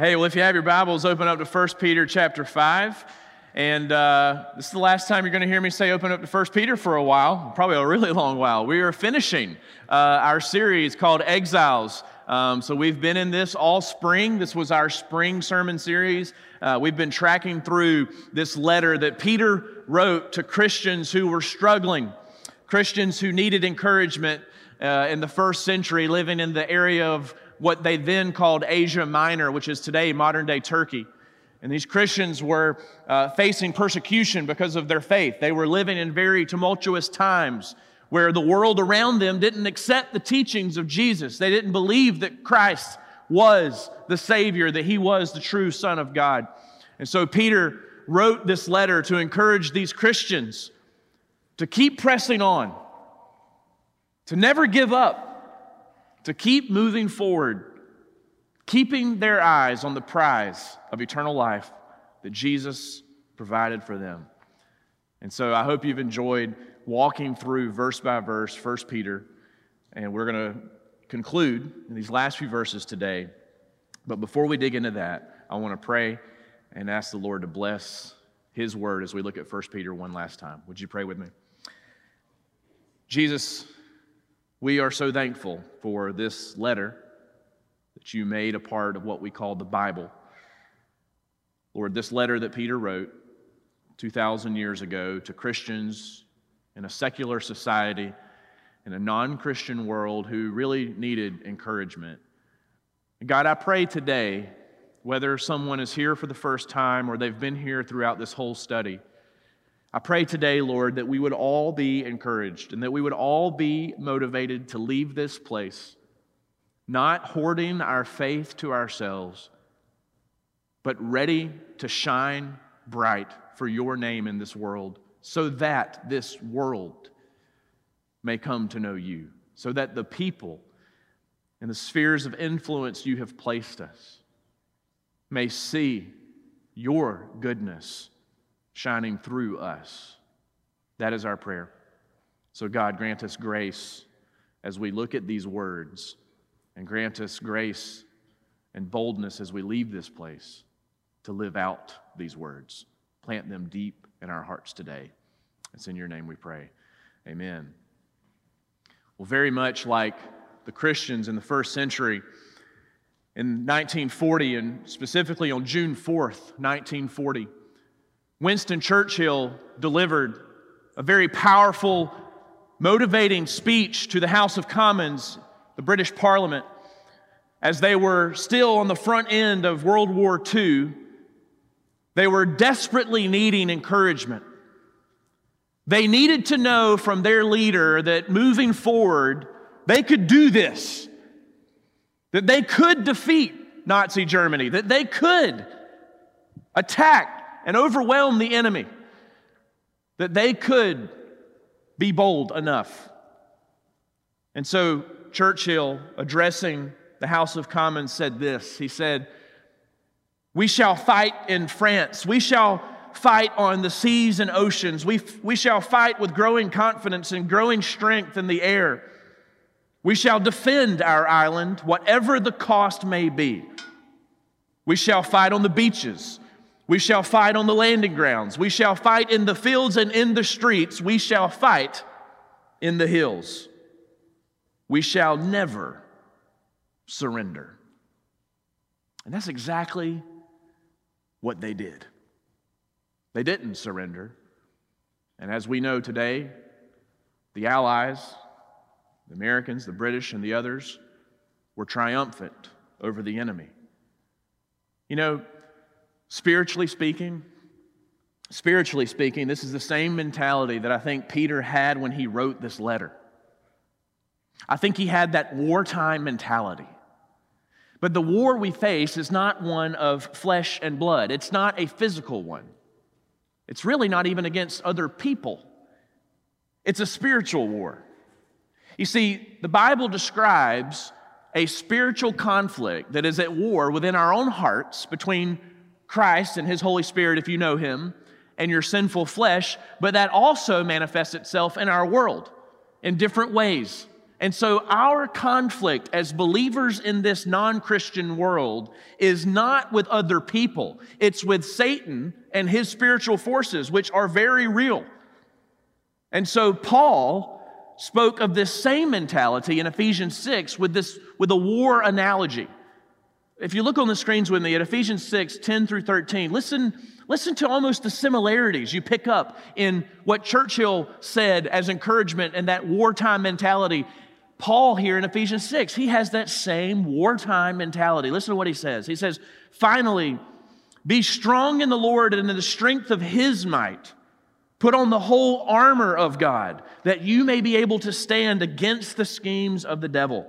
Hey, well, if you have your Bibles, open up to 1 Peter chapter 5, and this is the last time you're going to hear me say open up to 1 Peter for a while, probably a really long while. We are finishing our series called Exiles. So we've been in this all spring. This was our spring sermon series. We've been tracking through this letter that Peter wrote to Christians who were struggling, Christians who needed encouragement in the first century, living in the area of what they then called Asia Minor, which is today modern-day Turkey. And these Christians were facing persecution because of their faith. They were living in very tumultuous times where the world around them didn't accept the teachings of Jesus. They didn't believe that Christ was the Savior, that He was the true Son of God. And so Peter wrote this letter to encourage these Christians to keep pressing on, to never give up, to keep moving forward, keeping their eyes on the prize of eternal life that Jesus provided for them. And so I hope you've enjoyed walking through verse by verse 1 Peter, and we're going to conclude in these last few verses today. But before we dig into that, I want to pray and ask the Lord to bless His Word as we look at 1 Peter one last time. Would you pray with me? Jesus, we are so thankful for this letter that you made a part of what we call the Bible. Lord, this letter that Peter wrote 2,000 years ago to Christians in a secular society, in a non-Christian world who really needed encouragement. God, I pray today, whether someone is here for the first time or they've been here throughout this whole study, I pray today, Lord, that we would all be encouraged and that we would all be motivated to leave this place, not hoarding our faith to ourselves, but ready to shine bright for your name in this world so that this world may come to know you, so that the people in the spheres of influence you have placed us may see your goodness shining through us. That is our prayer. So God, grant us grace as we look at these words, and grant us grace and boldness as we leave this place to live out these words. Plant them deep in our hearts today. It's in your name we pray. Amen. Well, very much like the Christians in the first century, in 1940, and specifically on June 4th, 1940, Winston Churchill delivered a very powerful, motivating speech to the House of Commons, the British Parliament, as they were still on the front end of World War II. They were desperately needing encouragement. They needed to know from their leader that moving forward, they could do this, that they could defeat Nazi Germany, that they could attack and overwhelm the enemy, that they could be bold enough. And so Churchill, addressing the House of Commons, said this. He said, "We shall fight in France. We shall fight on the seas and oceans. We shall fight with growing confidence and growing strength in the air. We shall defend our island, whatever the cost may be. We shall fight on the beaches. We shall fight on the landing grounds. We shall fight in the fields and in the streets. We shall fight in the hills. We shall never surrender." And that's exactly what they did. They didn't surrender. And as we know today, the Allies, the Americans, the British, and the others were triumphant over the enemy. You know, spiritually speaking, this is the same mentality that I think Peter had when he wrote this letter. I think he had that wartime mentality. But the war we face is not one of flesh and blood. It's not a physical one. It's really not even against other people. It's a spiritual war. You see, the Bible describes a spiritual conflict that is at war within our own hearts between Christ and His Holy Spirit, if you know Him, and your sinful flesh, but that also manifests itself in our world in different ways, And so our conflict as believers in this non-Christian world is not with other people. It's with Satan and his spiritual forces, which are very real. And so Paul spoke of this same mentality in Ephesians 6 with a war analogy. If you look on the screens with me at Ephesians 6, 10 through 13, listen to almost the similarities you pick up in what Churchill said as encouragement and that wartime mentality. Paul here in Ephesians 6, he has that same wartime mentality. Listen to what he says. He says, "Finally, be strong in the Lord and in the strength of His might. Put on the whole armor of God, that you may be able to stand against the schemes of the devil.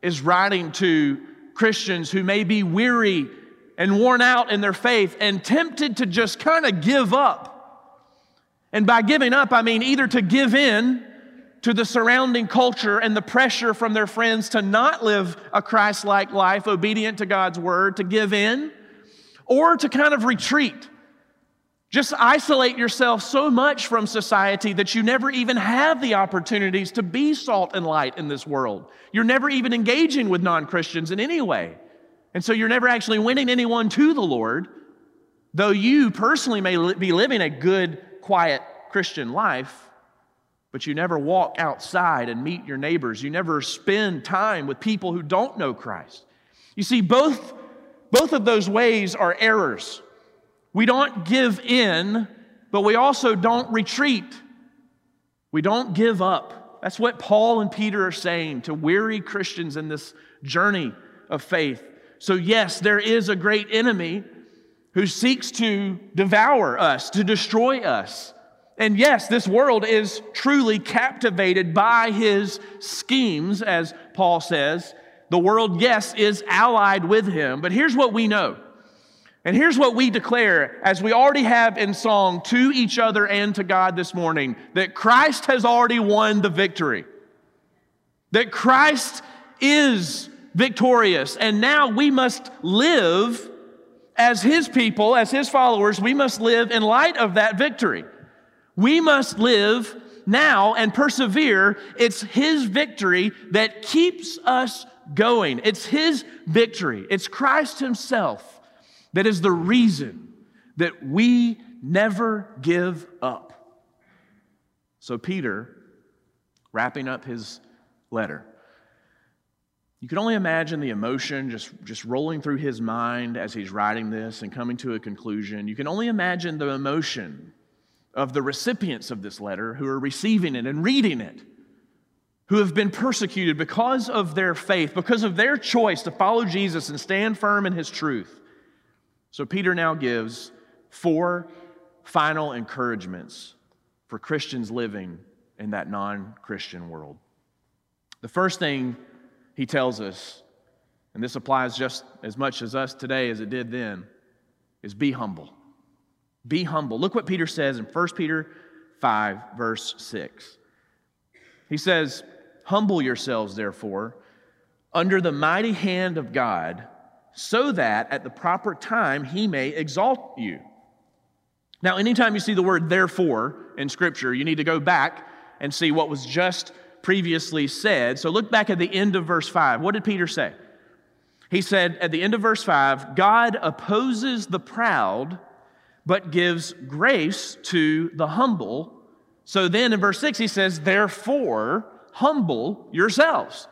is writing to Christians who may be weary and worn out in their faith and tempted to just kind of give up. And by giving up, I mean either to give in to the surrounding culture and the pressure from their friends to not live a Christ-like life, obedient to God's word, to give in, or to kind of retreat. Just isolate yourself so much from society that you never even have the opportunities to be salt and light in this world. You're never even engaging with non-Christians in any way. And so you're never actually winning anyone to the Lord, though you personally may be living a good, quiet Christian life. But you never walk outside and meet your neighbors. You never spend time with people who don't know Christ. You see, both of those ways are errors. We don't give in, but we also don't retreat. We don't give up. That's what Paul and Peter are saying to weary Christians in this journey of faith. So yes, there is a great enemy who seeks to devour us, to destroy us. And yes, this world is truly captivated by his schemes, as Paul says. The world, yes, is allied with him. But here's what we know. And here's what we declare, as we already have in song, to each other and to God this morning, that Christ has already won the victory. That Christ is victorious. And now we must live as his people, as his followers. We must live in light of that victory. We must live now and persevere. It's his victory that keeps us going. It's his victory. It's Christ himself that is the reason that we never give up. So Peter, wrapping up his letter, you can only imagine the emotion just rolling through his mind as he's writing this and coming to a conclusion. You can only imagine the emotion of the recipients of this letter who are receiving it and reading it, who have been persecuted because of their faith, because of their choice to follow Jesus and stand firm in his truth. So Peter now gives 4 final encouragements for Christians living in that non-Christian world. The first thing he tells us, and this applies just as much as us today as it did then, is be humble. Be humble. Look what Peter says in 1 Peter 5, verse 6. He says, "Humble yourselves, therefore, under the mighty hand of God, so that at the proper time he may exalt you." Now, anytime you see the word therefore in Scripture, you need to go back and see what was just previously said. So look back at the end of verse 5. What did Peter say? He said at the end of verse 5, "God opposes the proud, but gives grace to the humble." So then in verse 6, he says, "Therefore, humble yourselves."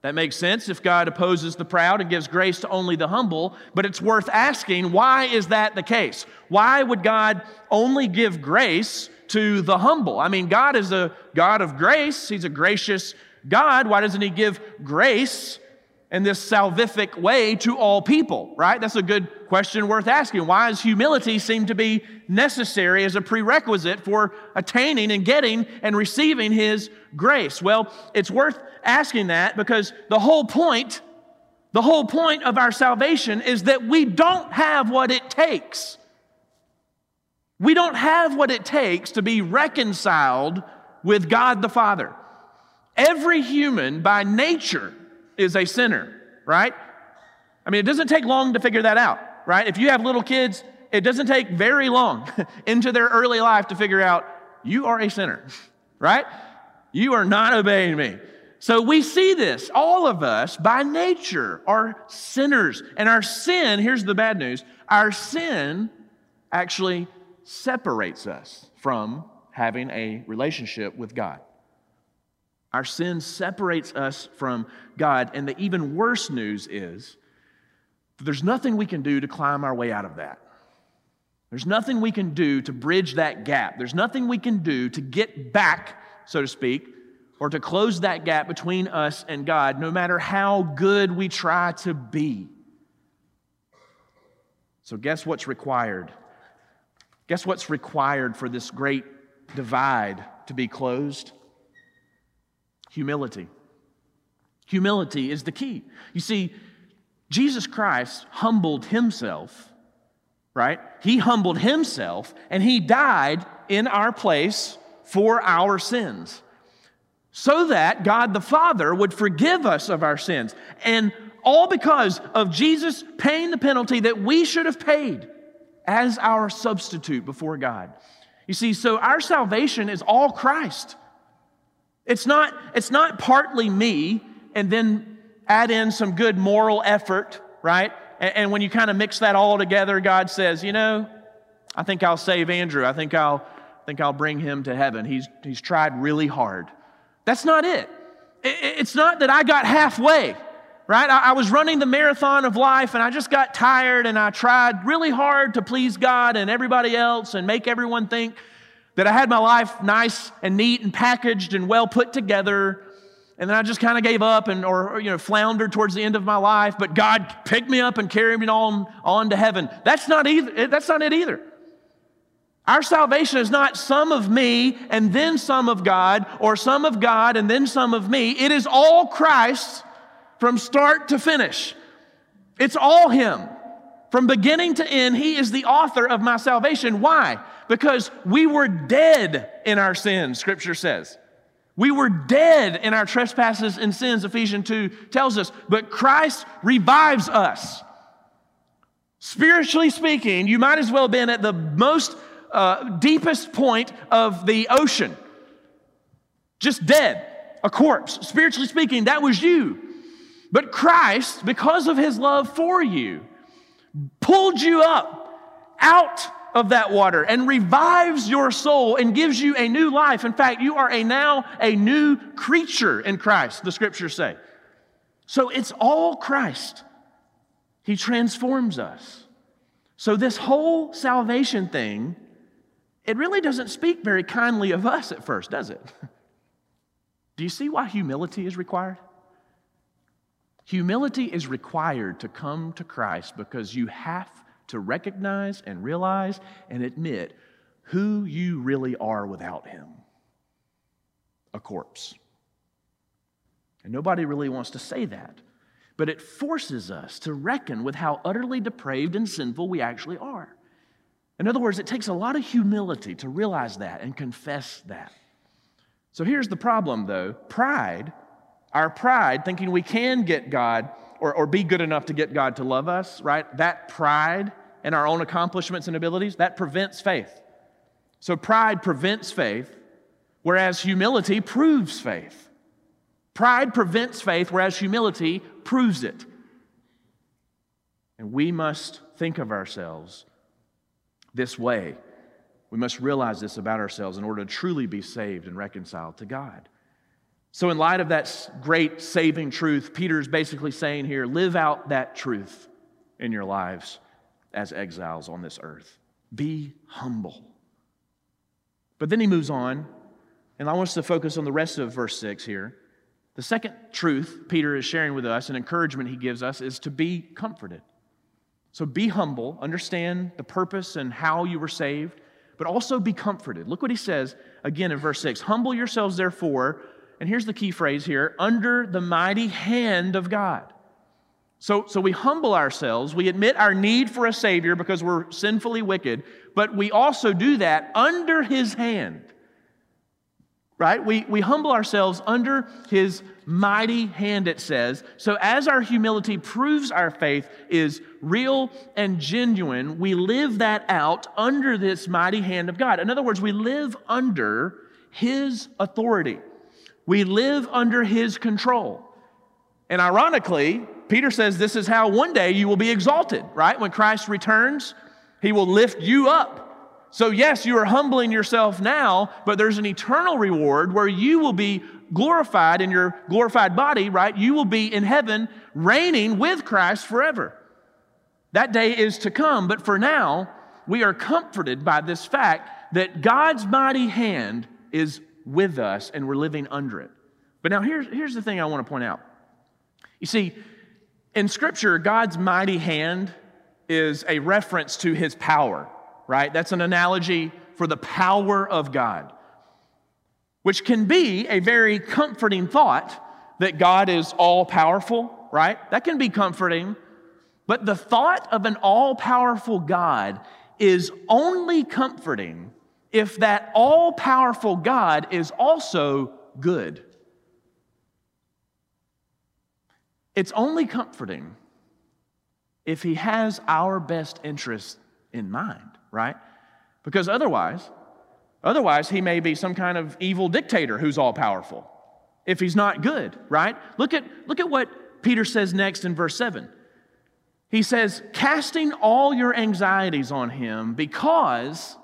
That makes sense if God opposes the proud and gives grace to only the humble, but it's worth asking, why is that the case? Why would God only give grace to the humble? I mean, God is a God of grace. He's a gracious God. Why doesn't he give grace in this salvific way to all people, right? That's a good question worth asking. Why does humility seem to be necessary as a prerequisite for attaining and getting and receiving His grace? Well, it's worth asking that because the whole point of our salvation is that we don't have what it takes. We don't have what it takes to be reconciled with God the Father. Every human by nature is a sinner, right? I mean, it doesn't take long to figure that out, right? If you have little kids, it doesn't take very long into their early life to figure out you are a sinner, right? You are not obeying me. So we see this. All of us by nature are sinners. And our sin, here's the bad news, our sin actually separates us from having a relationship with God. Our sin separates us from God, and the even worse news is that there's nothing we can do to climb our way out of that. There's nothing we can do to bridge that gap. There's nothing we can do to get back, so to speak, or to close that gap between us and God, no matter how good we try to be. So guess what's required? Guess what's required for this great divide to be closed? Humility. Humility is the key. You see, Jesus Christ humbled Himself, right? He humbled Himself, and He died in our place for our sins so that God the Father would forgive us of our sins, and all because of Jesus paying the penalty that we should have paid as our substitute before God. You see, so our salvation is all Christ. It's not partly me and then add in some good moral effort, right? And when you kind of mix that all together, God says, you know, I think I'll save Andrew. I think I'll bring him to heaven. He's tried really hard. That's not it. It's not that I got halfway, right? I was running the marathon of life and I just got tired and I tried really hard to please God and everybody else and make everyone think that I had my life nice and neat and packaged and well put together, and then I just kind of gave up or floundered towards the end of my life. But God picked me up and carried me on to heaven. That's not it either. Our salvation is not some of me and then some of God, or some of God and then some of me. It is all Christ from start to finish. It's all Him. From beginning to end, He is the author of my salvation. Why? Because we were dead in our sins, Scripture says. We were dead in our trespasses and sins, Ephesians 2 tells us. But Christ revives us. Spiritually speaking, you might as well have been at the most deepest point of the ocean. Just dead, a corpse. Spiritually speaking, that was you. But Christ, because of His love for you, pulled you up out of that water and revives your soul and gives you a new life. In fact, you are now a new creature in Christ, the Scriptures say. So it's all Christ. He transforms us. So this whole salvation thing, it really doesn't speak very kindly of us at first, does it? Do you see why humility is required? Humility is required to come to Christ because you have to recognize and realize and admit who you really are without Him. A corpse. And nobody really wants to say that, but it forces us to reckon with how utterly depraved and sinful we actually are. In other words, it takes a lot of humility to realize that and confess that. So here's the problem, though. Pride. Our pride, thinking we can get God or be good enough to get God to love us, right? That pride in our own accomplishments and abilities, that prevents faith. So pride prevents faith, whereas humility proves faith. Pride prevents faith, whereas humility proves it. And we must think of ourselves this way. We must realize this about ourselves in order to truly be saved and reconciled to God. So in light of that great saving truth, Peter's basically saying here, live out that truth in your lives as exiles on this earth. Be humble. But then he moves on, and I want us to focus on the rest of verse 6 here. The second truth Peter is sharing with us, an encouragement he gives us, is to be comforted. So be humble, understand the purpose and how you were saved, but also be comforted. Look what he says again in verse 6. Humble yourselves, therefore, and here's the key phrase here, under the mighty hand of God. So we humble ourselves, we admit our need for a Savior because we're sinfully wicked, but we also do that under His hand, right? We humble ourselves under His mighty hand, it says. So as our humility proves our faith is real and genuine, we live that out under this mighty hand of God. In other words, we live under His authority. We live under His control. And ironically, Peter says this is how one day you will be exalted, right? When Christ returns, He will lift you up. So yes, you are humbling yourself now, but there's an eternal reward where you will be glorified in your glorified body, right? You will be in heaven reigning with Christ forever. That day is to come, but for now, we are comforted by this fact that God's mighty hand is with us and we're living under it. But now here's the thing I want to point out. You see, in Scripture, God's mighty hand is a reference to His power, right? That's an analogy for the power of God, which can be a very comforting thought that God is all-powerful, right? That can be comforting, but the thought of an all-powerful God is only comforting if that all-powerful God is also good. It's only comforting if He has our best interest in mind, right? Because otherwise He may be some kind of evil dictator who's all-powerful if He's not good, right? Look at what Peter says next in verse 7. He says, casting all your anxieties on Him because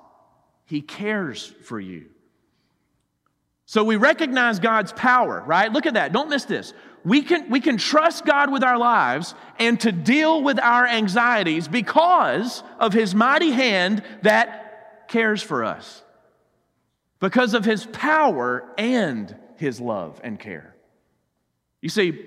He cares for you. So we recognize God's power, right? Look at that. Don't miss this. We can trust God with our lives and to deal with our anxieties because of His mighty hand that cares for us, because of His power and His love and care. You see,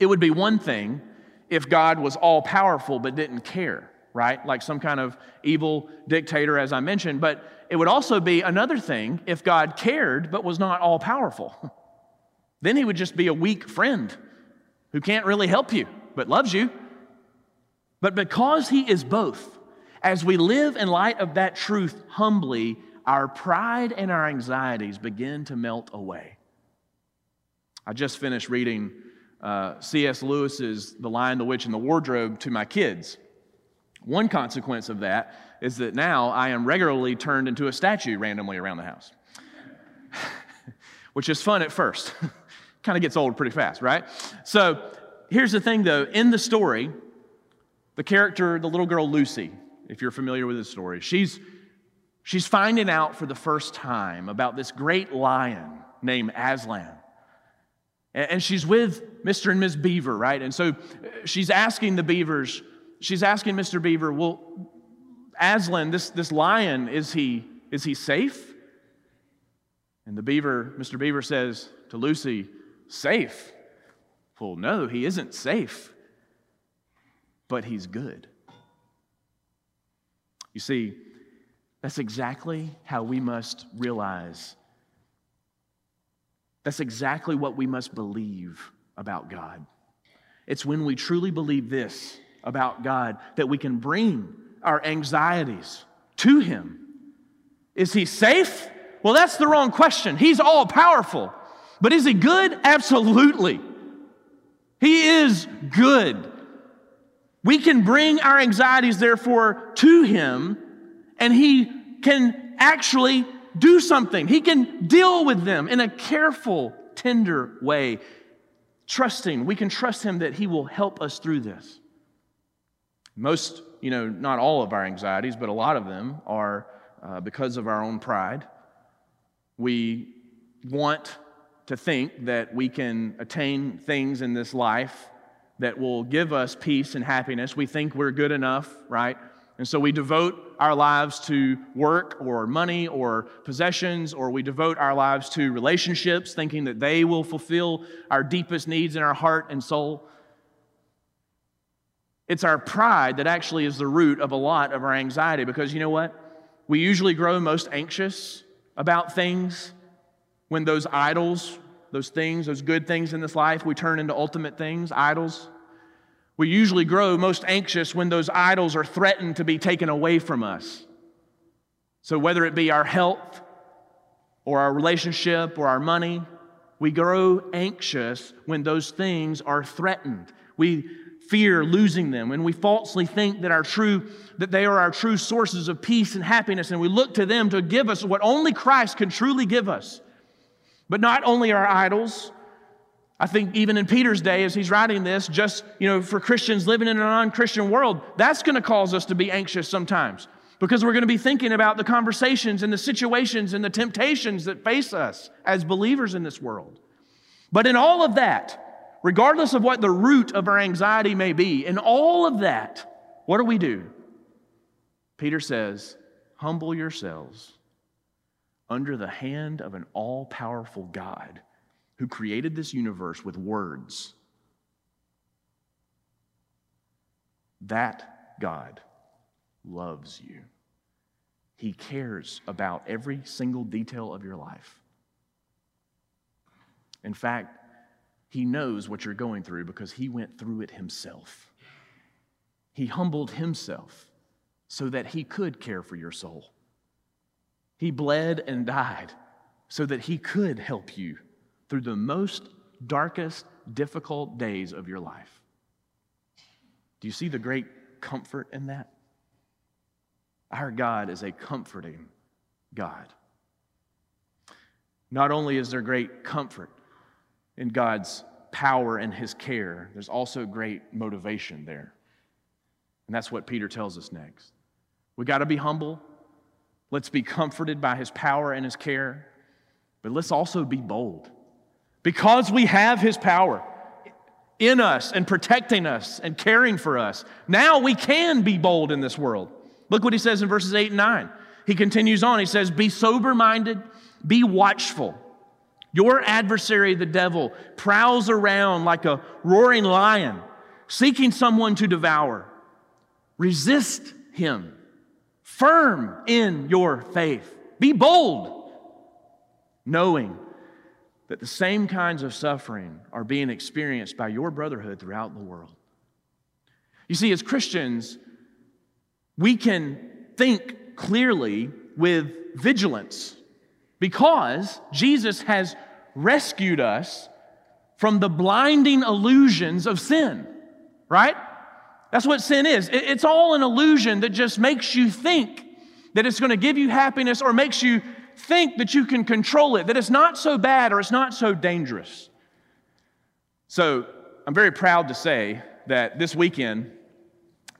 it would be one thing if God was all-powerful but didn't care, right? Like some kind of evil dictator, as I mentioned. But it would also be another thing if God cared but was not all-powerful. Then He would just be a weak friend who can't really help you, but loves you. But because He is both, as we live in light of that truth humbly, our pride and our anxieties begin to melt away. I just finished reading C.S. Lewis's The Lion, the Witch, and the Wardrobe to my kids. One consequence of that is that now I am regularly turned into a statue randomly around the house, which is fun at first. Kind of gets old pretty fast, right? So here's the thing, though. In the story, the character, the little girl Lucy, if you're familiar with the story, she's finding out for the first time about this great lion named Aslan. And she's with Mr. and Ms. Beaver, right? And so she's asking Mr. Beaver, well, Aslan, this lion, is he safe? And Mr. Beaver says to Lucy, safe? Well, no, he isn't safe, but he's good. You see, that's exactly how we must realize. That's exactly what we must believe about God. It's when we truly believe this about God that we can bring our anxieties to Him. Is He safe? Well, that's the wrong question. He's all-powerful. But is He good? Absolutely. He is good. We can bring our anxieties, therefore, to Him, and He can actually do something. He can deal with them in a careful, tender way. Trusting. We can trust Him that He will help us through this. Most, not all of our anxieties, but a lot of them are because of our own pride. We want to think that we can attain things in this life that will give us peace and happiness. We think we're good enough, right? And so we devote our lives to work or money or possessions, or we devote our lives to relationships, thinking that they will fulfill our deepest needs in our heart and soul. It's our pride that actually is the root of a lot of our anxiety, because you know what? We usually grow most anxious about things when those idols, those things, those good things in this life, we turn into ultimate things, idols. We usually grow most anxious when those idols are threatened to be taken away from us. So whether it be our health or our relationship or our money, we grow anxious when those things are threatened. We fear losing them, and we falsely think that they are our true sources of peace and happiness, and we look to them to give us what only Christ can truly give us. But not only our idols. I think even in Peter's day, as he's writing this, just, for Christians living in a non-Christian world, that's going to cause us to be anxious sometimes, because we're going to be thinking about the conversations and the situations and the temptations that face us as believers in this world. But in all of that, regardless of what the root of our anxiety may be, in all of that, what do we do? Peter says, humble yourselves under the hand of an all-powerful God, who created this universe with words. That God loves you. He cares about every single detail of your life. In fact, He knows what you're going through because He went through it Himself. He humbled Himself so that He could care for your soul. He bled and died so that He could help you through the most darkest, difficult days of your life. Do you see the great comfort in that? Our God is a comforting God. Not only is there great comfort in God's power and His care, there's also great motivation there. And that's what Peter tells us next. We got to be humble. Let's be comforted by His power and His care. But let's also be bold. Because we have His power in us and protecting us and caring for us, now we can be bold in this world. Look what he says in verses 8 and 9. He continues on. He says, be sober-minded, be watchful. Your adversary, the devil, prowls around like a roaring lion, seeking someone to devour. Resist him, firm in your faith. Be bold, knowing that the same kinds of suffering are being experienced by your brotherhood throughout the world. You see, as Christians, we can think clearly with vigilance because Jesus has rescued us from the blinding illusions of sin, right? That's what sin is. It's all an illusion that just makes you think that it's going to give you happiness or makes you think that you can control it, that it's not so bad or it's not so dangerous. So I'm very proud to say that this weekend,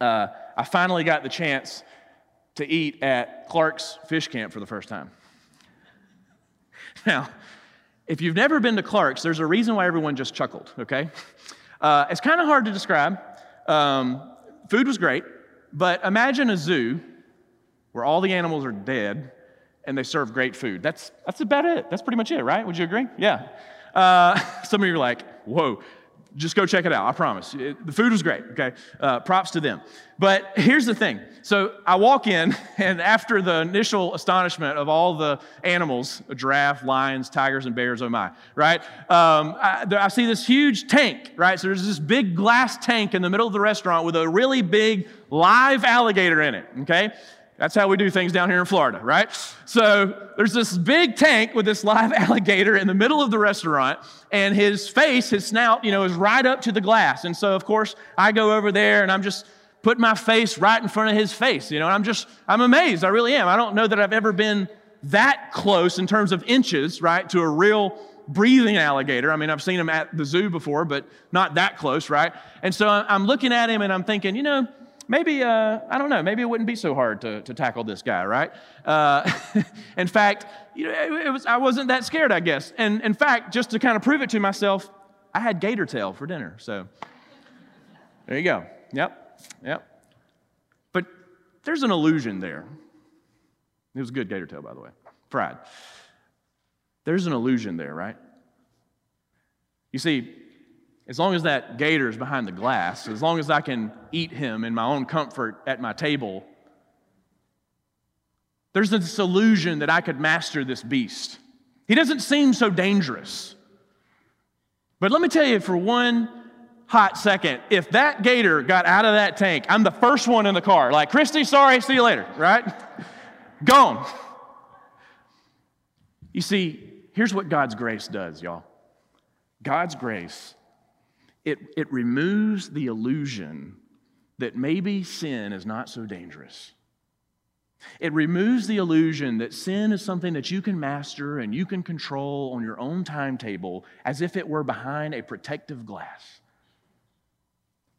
I finally got the chance to eat at Clark's Fish Camp for the first time. Now, if you've never been to Clark's, there's a reason why everyone just chuckled, okay? It's kind of hard to describe. Food was great, but imagine a zoo where all the animals are dead and they serve great food. That's about it. That's pretty much it, right? Would you agree? Yeah. Some of you are like, whoa, just go check it out. I promise. The food was great, okay? Props to them. But here's the thing. So I walk in, and after the initial astonishment of all the animals, a giraffe, lions, tigers, and bears, oh my, right? I see this huge tank, right? So there's this big glass tank in the middle of the restaurant with a really big live alligator in it, okay? That's how we do things down here in Florida, right? So there's this big tank with this live alligator in the middle of the restaurant, and his face, his snout, is right up to the glass. And so, of course, I go over there, and I'm just putting my face right in front of his face, and I'm amazed. I really am. I don't know that I've ever been that close in terms of inches, right, to a real breathing alligator. I mean, I've seen him at the zoo before, but not that close, right? And so I'm looking at him, and I'm thinking, maybe, maybe it wouldn't be so hard to tackle this guy, right? In fact, I wasn't that scared, I guess. And in fact, just to kind of prove it to myself, I had gator tail for dinner. So there you go. Yep. But There's an allusion there. It was a good gator tail, by the way. Fried. There's an allusion there, right? You see, as long as that gator is behind the glass, as long as I can eat him in my own comfort at my table, there's this illusion that I could master this beast. He doesn't seem so dangerous. But let me tell you, for one hot second, if that gator got out of that tank, I'm the first one in the car. Like, Christy, sorry, see you later, right? Gone. You see, here's what God's grace does, y'all. God's grace, it removes the illusion that maybe sin is not so dangerous. It removes the illusion that sin is something that you can master and you can control on your own timetable as if it were behind a protective glass.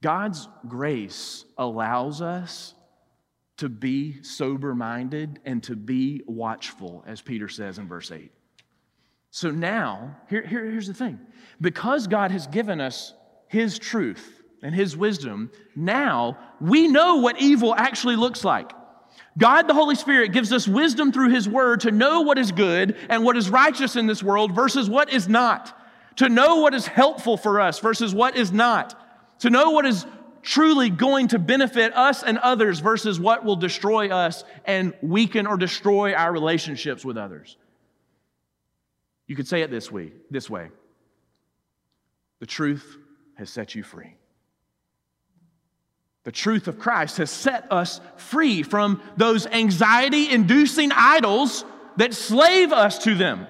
God's grace allows us to be sober-minded and to be watchful, as Peter says in verse 8. So now, here's the thing. Because God has given us His truth and His wisdom, now we know what evil actually looks like. God, the Holy Spirit, gives us wisdom through His Word to know what is good and what is righteous in this world versus what is not. To know what is helpful for us versus what is not. To know what is truly going to benefit us and others versus what will destroy us and weaken or destroy our relationships with others. You could say it this way. The truth has set you free. The truth of Christ has set us free from those anxiety-inducing idols that slave us to them.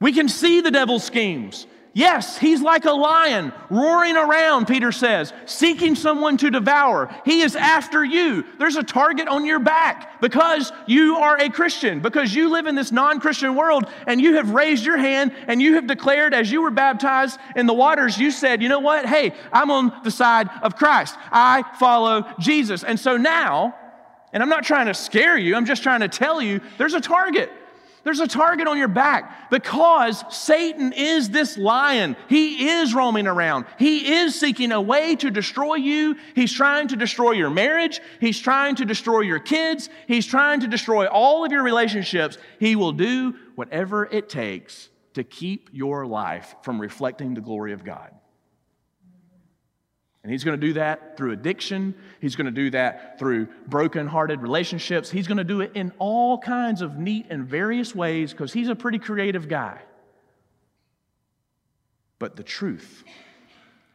We can see the devil's schemes. Yes, he's like a lion roaring around, Peter says, seeking someone to devour. He is after you. There's a target on your back because you are a Christian, because you live in this non-Christian world and you have raised your hand and you have declared as you were baptized in the waters, you said, you know what? Hey, I'm on the side of Christ. I follow Jesus. And so now, and I'm not trying to scare you, I'm just trying to tell you there's a target. There's a target on your back because Satan is this lion. He is roaming around. He is seeking a way to destroy you. He's trying to destroy your marriage. He's trying to destroy your kids. He's trying to destroy all of your relationships. He will do whatever it takes to keep your life from reflecting the glory of God. And he's going to do that through addiction. He's going to do that through broken-hearted relationships. He's going to do it in all kinds of neat and various ways because he's a pretty creative guy. But the truth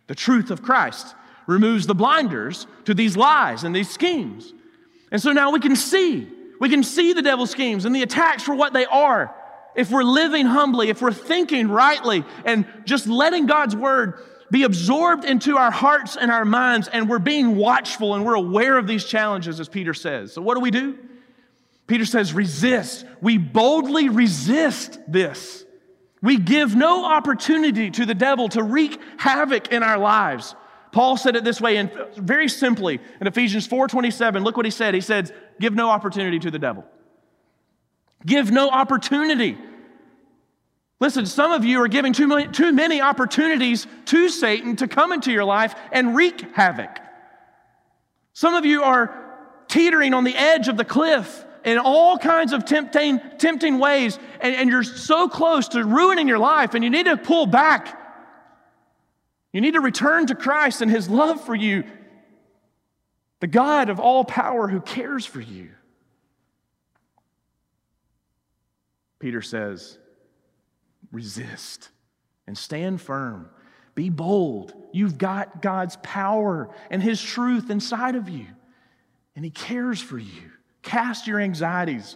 of Christ removes the blinders to these lies and these schemes. And so now we can see the devil's schemes and the attacks for what they are. If we're living humbly, if we're thinking rightly and just letting God's word be absorbed into our hearts and our minds, and we're being watchful and we're aware of these challenges, as Peter says. So what do? Peter says, resist. We boldly resist this. We give no opportunity to the devil to wreak havoc in our lives. Paul said it this way, and very simply, in Ephesians 4:27, look what he said. He said, give no opportunity to the devil. Give no opportunity. Listen, some of you are giving too many opportunities to Satan to come into your life and wreak havoc. Some of you are teetering on the edge of the cliff in all kinds of tempting ways, and you're so close to ruining your life, and you need to pull back. You need to return to Christ and His love for you, the God of all power who cares for you. Peter says, resist and stand firm. Be bold. You've got God's power and His truth inside of you, and He cares for you. Cast your anxieties,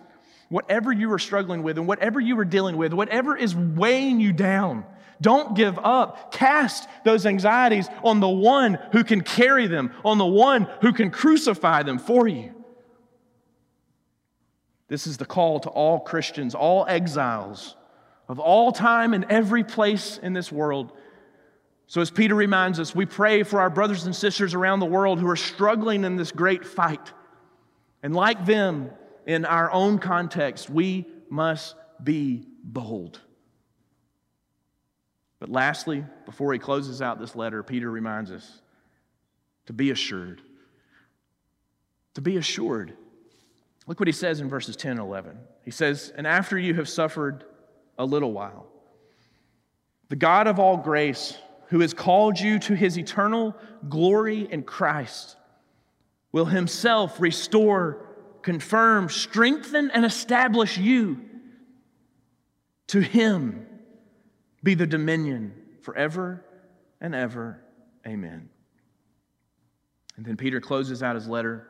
whatever you are struggling with and whatever you are dealing with, whatever is weighing you down. Don't give up. Cast those anxieties on the one who can carry them, on the one who can crucify them for you. This is the call to all Christians, all exiles, of all time and every place in this world. So as Peter reminds us, we pray for our brothers and sisters around the world who are struggling in this great fight. And like them, in our own context, we must be bold. But lastly, before he closes out this letter, Peter reminds us to be assured. to be assured. Look what he says in verses 10 and 11. He says, "And after you have suffered a little while, the God of all grace, who has called you to his eternal glory in Christ, will himself restore, confirm, strengthen, and establish you. To him be the dominion forever and ever. Amen." And then Peter closes out his letter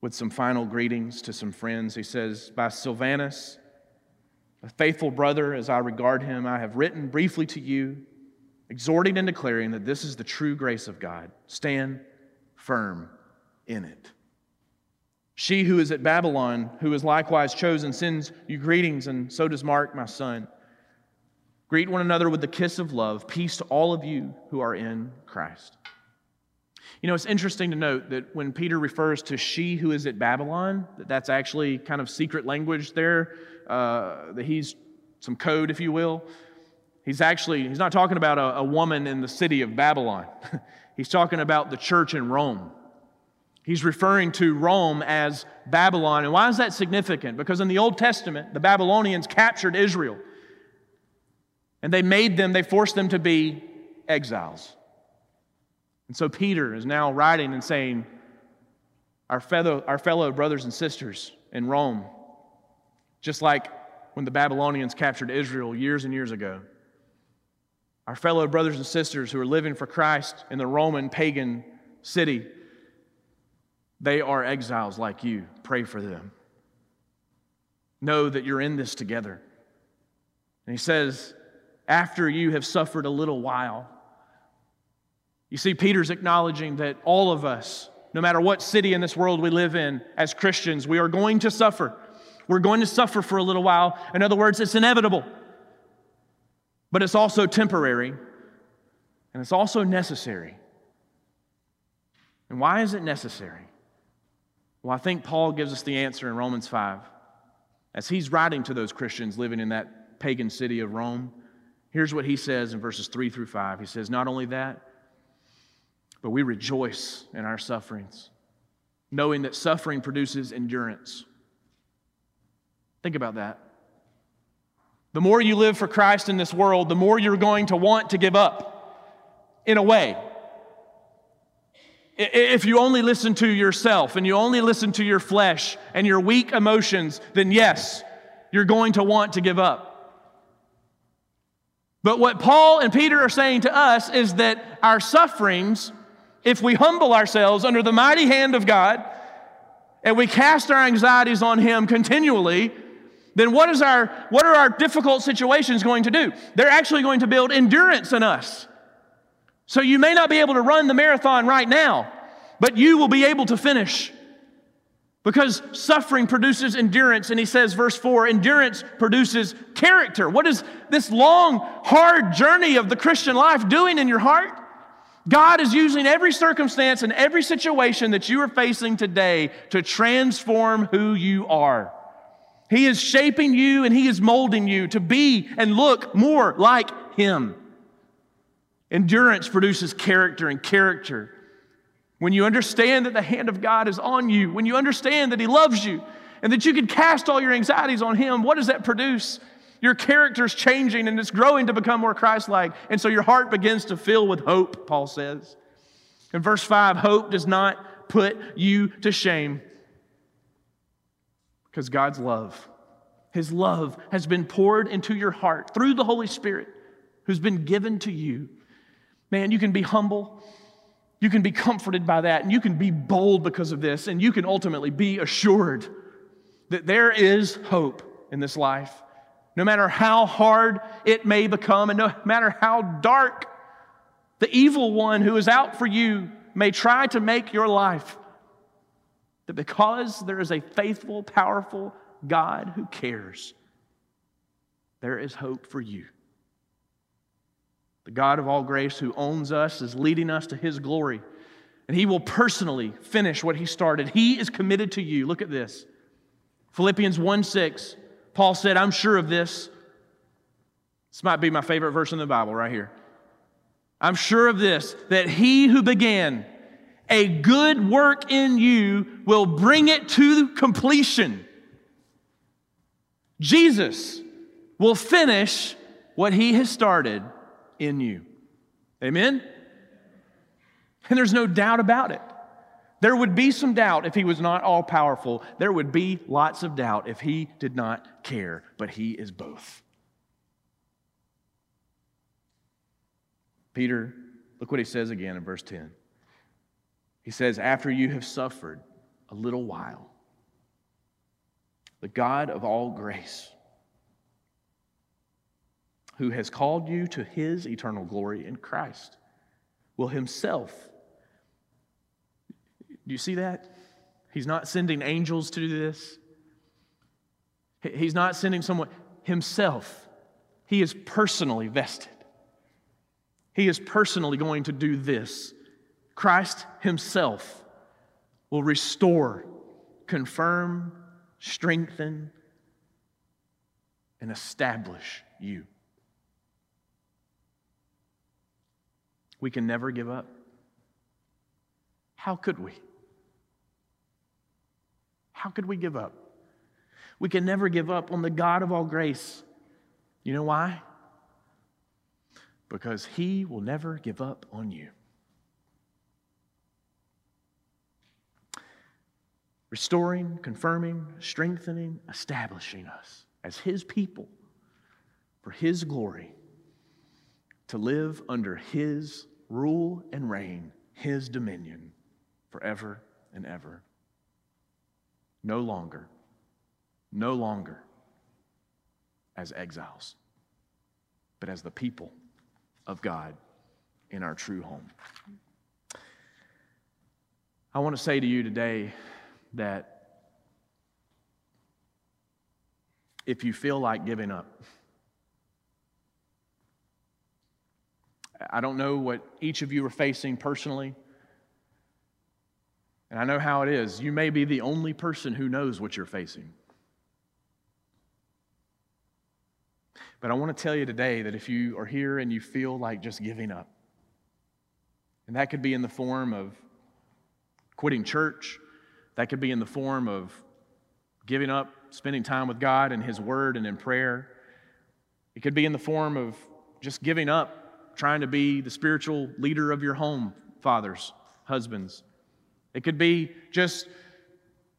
with some final greetings to some friends. He says, "By Silvanus, a faithful brother as I regard him, I have written briefly to you, exhorting and declaring that this is the true grace of God. Stand firm in it. She who is at Babylon, who is likewise chosen, sends you greetings, and so does Mark, my son. Greet one another with the kiss of love. Peace to all of you who are in Christ." You know, it's interesting to note that when Peter refers to she who is at Babylon, that's actually kind of secret language there, that he's some code, if you will. He's not talking about a woman in the city of Babylon. He's talking about the church in Rome. He's referring to Rome as Babylon. And why is that significant? Because in the Old Testament, the Babylonians captured Israel. And they forced them to be exiles. And so Peter is now writing and saying, our fellow brothers and sisters in Rome, just like when the Babylonians captured Israel years and years ago, our fellow brothers and sisters who are living for Christ in the Roman pagan city, they are exiles like you. Pray for them. Know that you're in this together. And he says, after you have suffered a little while. You see, Peter's acknowledging that all of us, no matter what city in this world we live in, as Christians, we are going to suffer. We're going to suffer for a little while. In other words, it's inevitable. But it's also temporary. And it's also necessary. And why is it necessary? Well, I think Paul gives us the answer in Romans 5. As he's writing to those Christians living in that pagan city of Rome, here's what he says in verses 3 through 5. He says, "Not only that, but we rejoice in our sufferings, knowing that suffering produces endurance." Think about that. The more you live for Christ in this world, the more you're going to want to give up, in a way. If you only listen to yourself and you only listen to your flesh and your weak emotions, then yes, you're going to want to give up. But what Paul and Peter are saying to us is that our sufferings, if we humble ourselves under the mighty hand of God and we cast our anxieties on Him continually, then what are our difficult situations going to do? They're actually going to build endurance in us. So you may not be able to run the marathon right now, but you will be able to finish because suffering produces endurance. And he says, verse 4, endurance produces character. What is this long, hard journey of the Christian life doing in your heart? God is using every circumstance and every situation that you are facing today to transform who you are. He is shaping you and He is molding you to be and look more like Him. Endurance produces character, and character, when you understand that the hand of God is on you, when you understand that He loves you and that you can cast all your anxieties on Him, what does that produce? Your character's changing and it's growing to become more Christ-like. And so your heart begins to fill with hope, Paul says. In verse 5, hope does not put you to shame because God's love, His love has been poured into your heart through the Holy Spirit who's been given to you. Man, you can be humble, you can be comforted by that, and you can be bold because of this, and you can ultimately be assured that there is hope in this life. No matter how hard it may become, and no matter how dark the evil one who is out for you may try to make your life, that because there is a faithful, powerful God who cares, there is hope for you. The God of all grace who owns us is leading us to His glory. And He will personally finish what He started. He is committed to you. Look at this. Philippians 1:6, Paul said, "I'm sure of this." This might be my favorite verse in the Bible right here. "I'm sure of this, that He who began a good work in you will bring it to completion. Jesus will finish what he has started in you. Amen? And there's no doubt about it. There would be some doubt if he was not all-powerful. There would be lots of doubt if he did not care, but he is both. Peter, look what he says again in verse 10. He says, after you have suffered a little while, the God of all grace, who has called you to his eternal glory in Christ, will himself. Do you see that? He's not sending angels to do this. He's not sending someone. Himself. He is personally vested. He is personally going to do this. Christ himself will restore, confirm, strengthen, and establish you. We can never give up. How could we? How could we give up? We can never give up on the God of all grace. You know why? Because he will never give up on you. Restoring, confirming, strengthening, establishing us as his people for his glory, to live under his rule and reign, his dominion forever and ever. No longer as exiles, but as the people of God in our true home. I want to say to you today, that if you feel like giving up, I don't know what each of you are facing personally, and I know how it is. You may be the only person who knows what you're facing. But I want to tell you today that if you are here and you feel like just giving up, and that could be in the form of quitting church, that could be in the form of giving up, spending time with God and his word and in prayer. It could be in the form of just giving up, trying to be the spiritual leader of your home, fathers, husbands. It could be just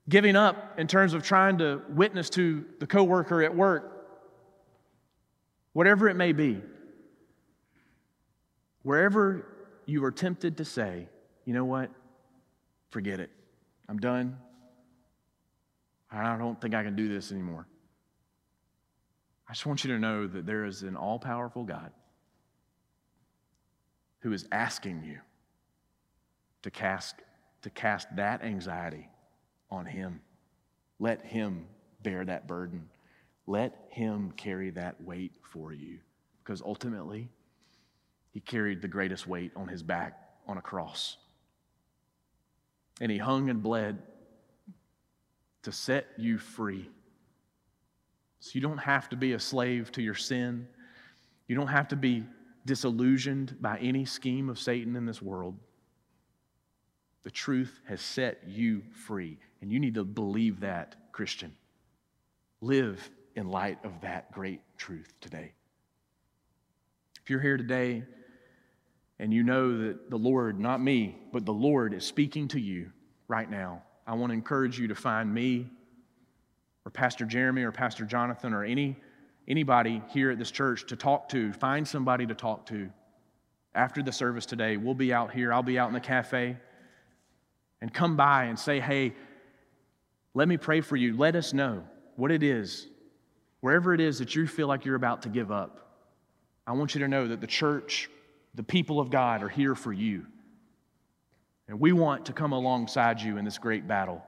giving up in terms of trying to witness to the coworker at work. Whatever it may be, wherever you are tempted to say, you know what, forget it. I'm done. I don't think I can do this anymore. I just want you to know that there is an all-powerful God who is asking you to cast that anxiety on him. Let him bear that burden. Let him carry that weight for you, because ultimately he carried the greatest weight on his back on a cross. And he hung and bled to set you free. So you don't have to be a slave to your sin. You don't have to be disillusioned by any scheme of Satan in this world. The truth has set you free. And you need to believe that, Christian. Live in light of that great truth today. If you're here today, and you know that the Lord, not me, but the Lord is speaking to you right now, I want to encourage you to find me or Pastor Jeremy or Pastor Jonathan or anybody here at this church to talk to. Find somebody to talk to. After the service today, we'll be out here. I'll be out in the cafe. And come by and say, hey, let me pray for you. Let us know what it is, wherever it is that you feel like you're about to give up. I want you to know that the church, the people of God, are here for you. And we want to come alongside you in this great battle.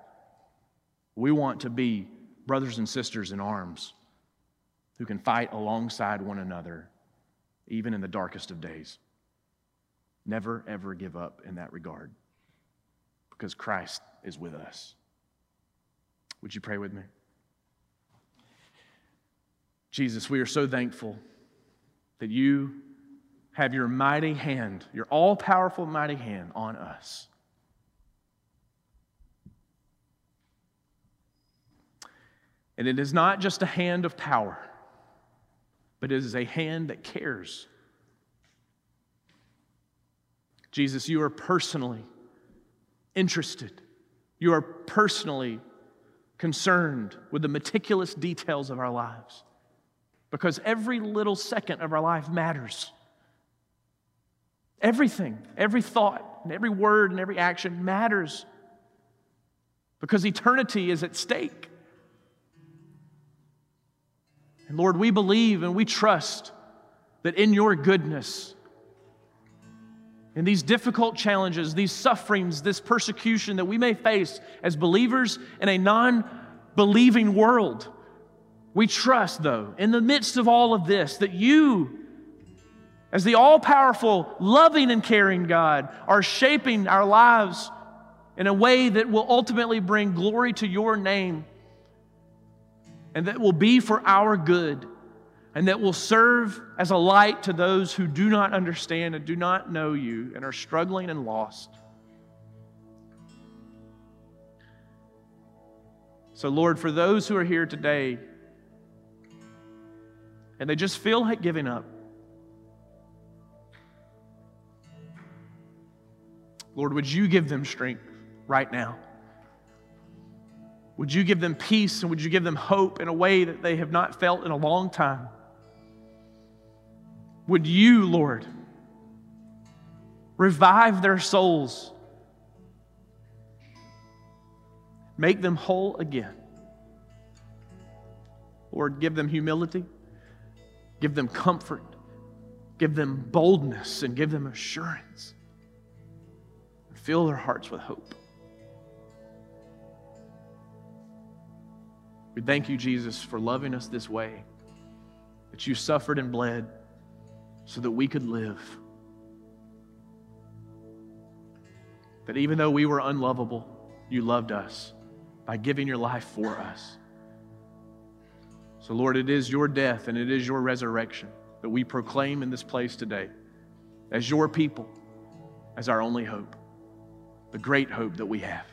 We want to be brothers and sisters in arms who can fight alongside one another, even in the darkest of days. Never, ever give up in that regard, because Christ is with us. Would you pray with me? Jesus, we are so thankful that you have your mighty hand, your all-powerful mighty hand on us. And it is not just a hand of power, but it is a hand that cares. Jesus, you are personally interested. You are personally concerned with the meticulous details of our lives, because every little second of our life matters. Everything, every thought, and every word, and every action matters, because eternity is at stake. And Lord, we believe and we trust that in your goodness, in these difficult challenges, these sufferings, this persecution that we may face as believers in a non-believing world, we trust, though, in the midst of all of this, that you, as the all-powerful, loving and caring God, are shaping our lives in a way that will ultimately bring glory to your name, and that will be for our good, and that will serve as a light to those who do not understand and do not know you and are struggling and lost. So Lord, for those who are here today and they just feel like giving up, Lord, would you give them strength right now? Would you give them peace, and would you give them hope in a way that they have not felt in a long time? Would you, Lord, revive their souls, make them whole again? Lord, give them humility, give them comfort, give them boldness, and give them assurance. Fill their hearts with hope. We thank you, Jesus, for loving us this way, that you suffered and bled so that we could live. That even though we were unlovable, you loved us by giving your life for us. So, Lord, it is your death and it is your resurrection that we proclaim in this place today as your people, as our only hope, the great hope that we have.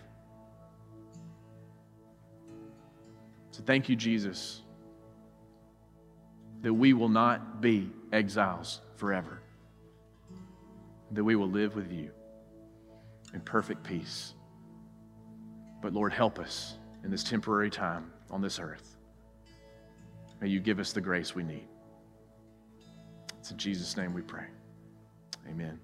So thank you, Jesus, that we will not be exiles forever, that we will live with you in perfect peace. But Lord, help us in this temporary time on this earth. May you give us the grace we need. It's in Jesus' name we pray. Amen.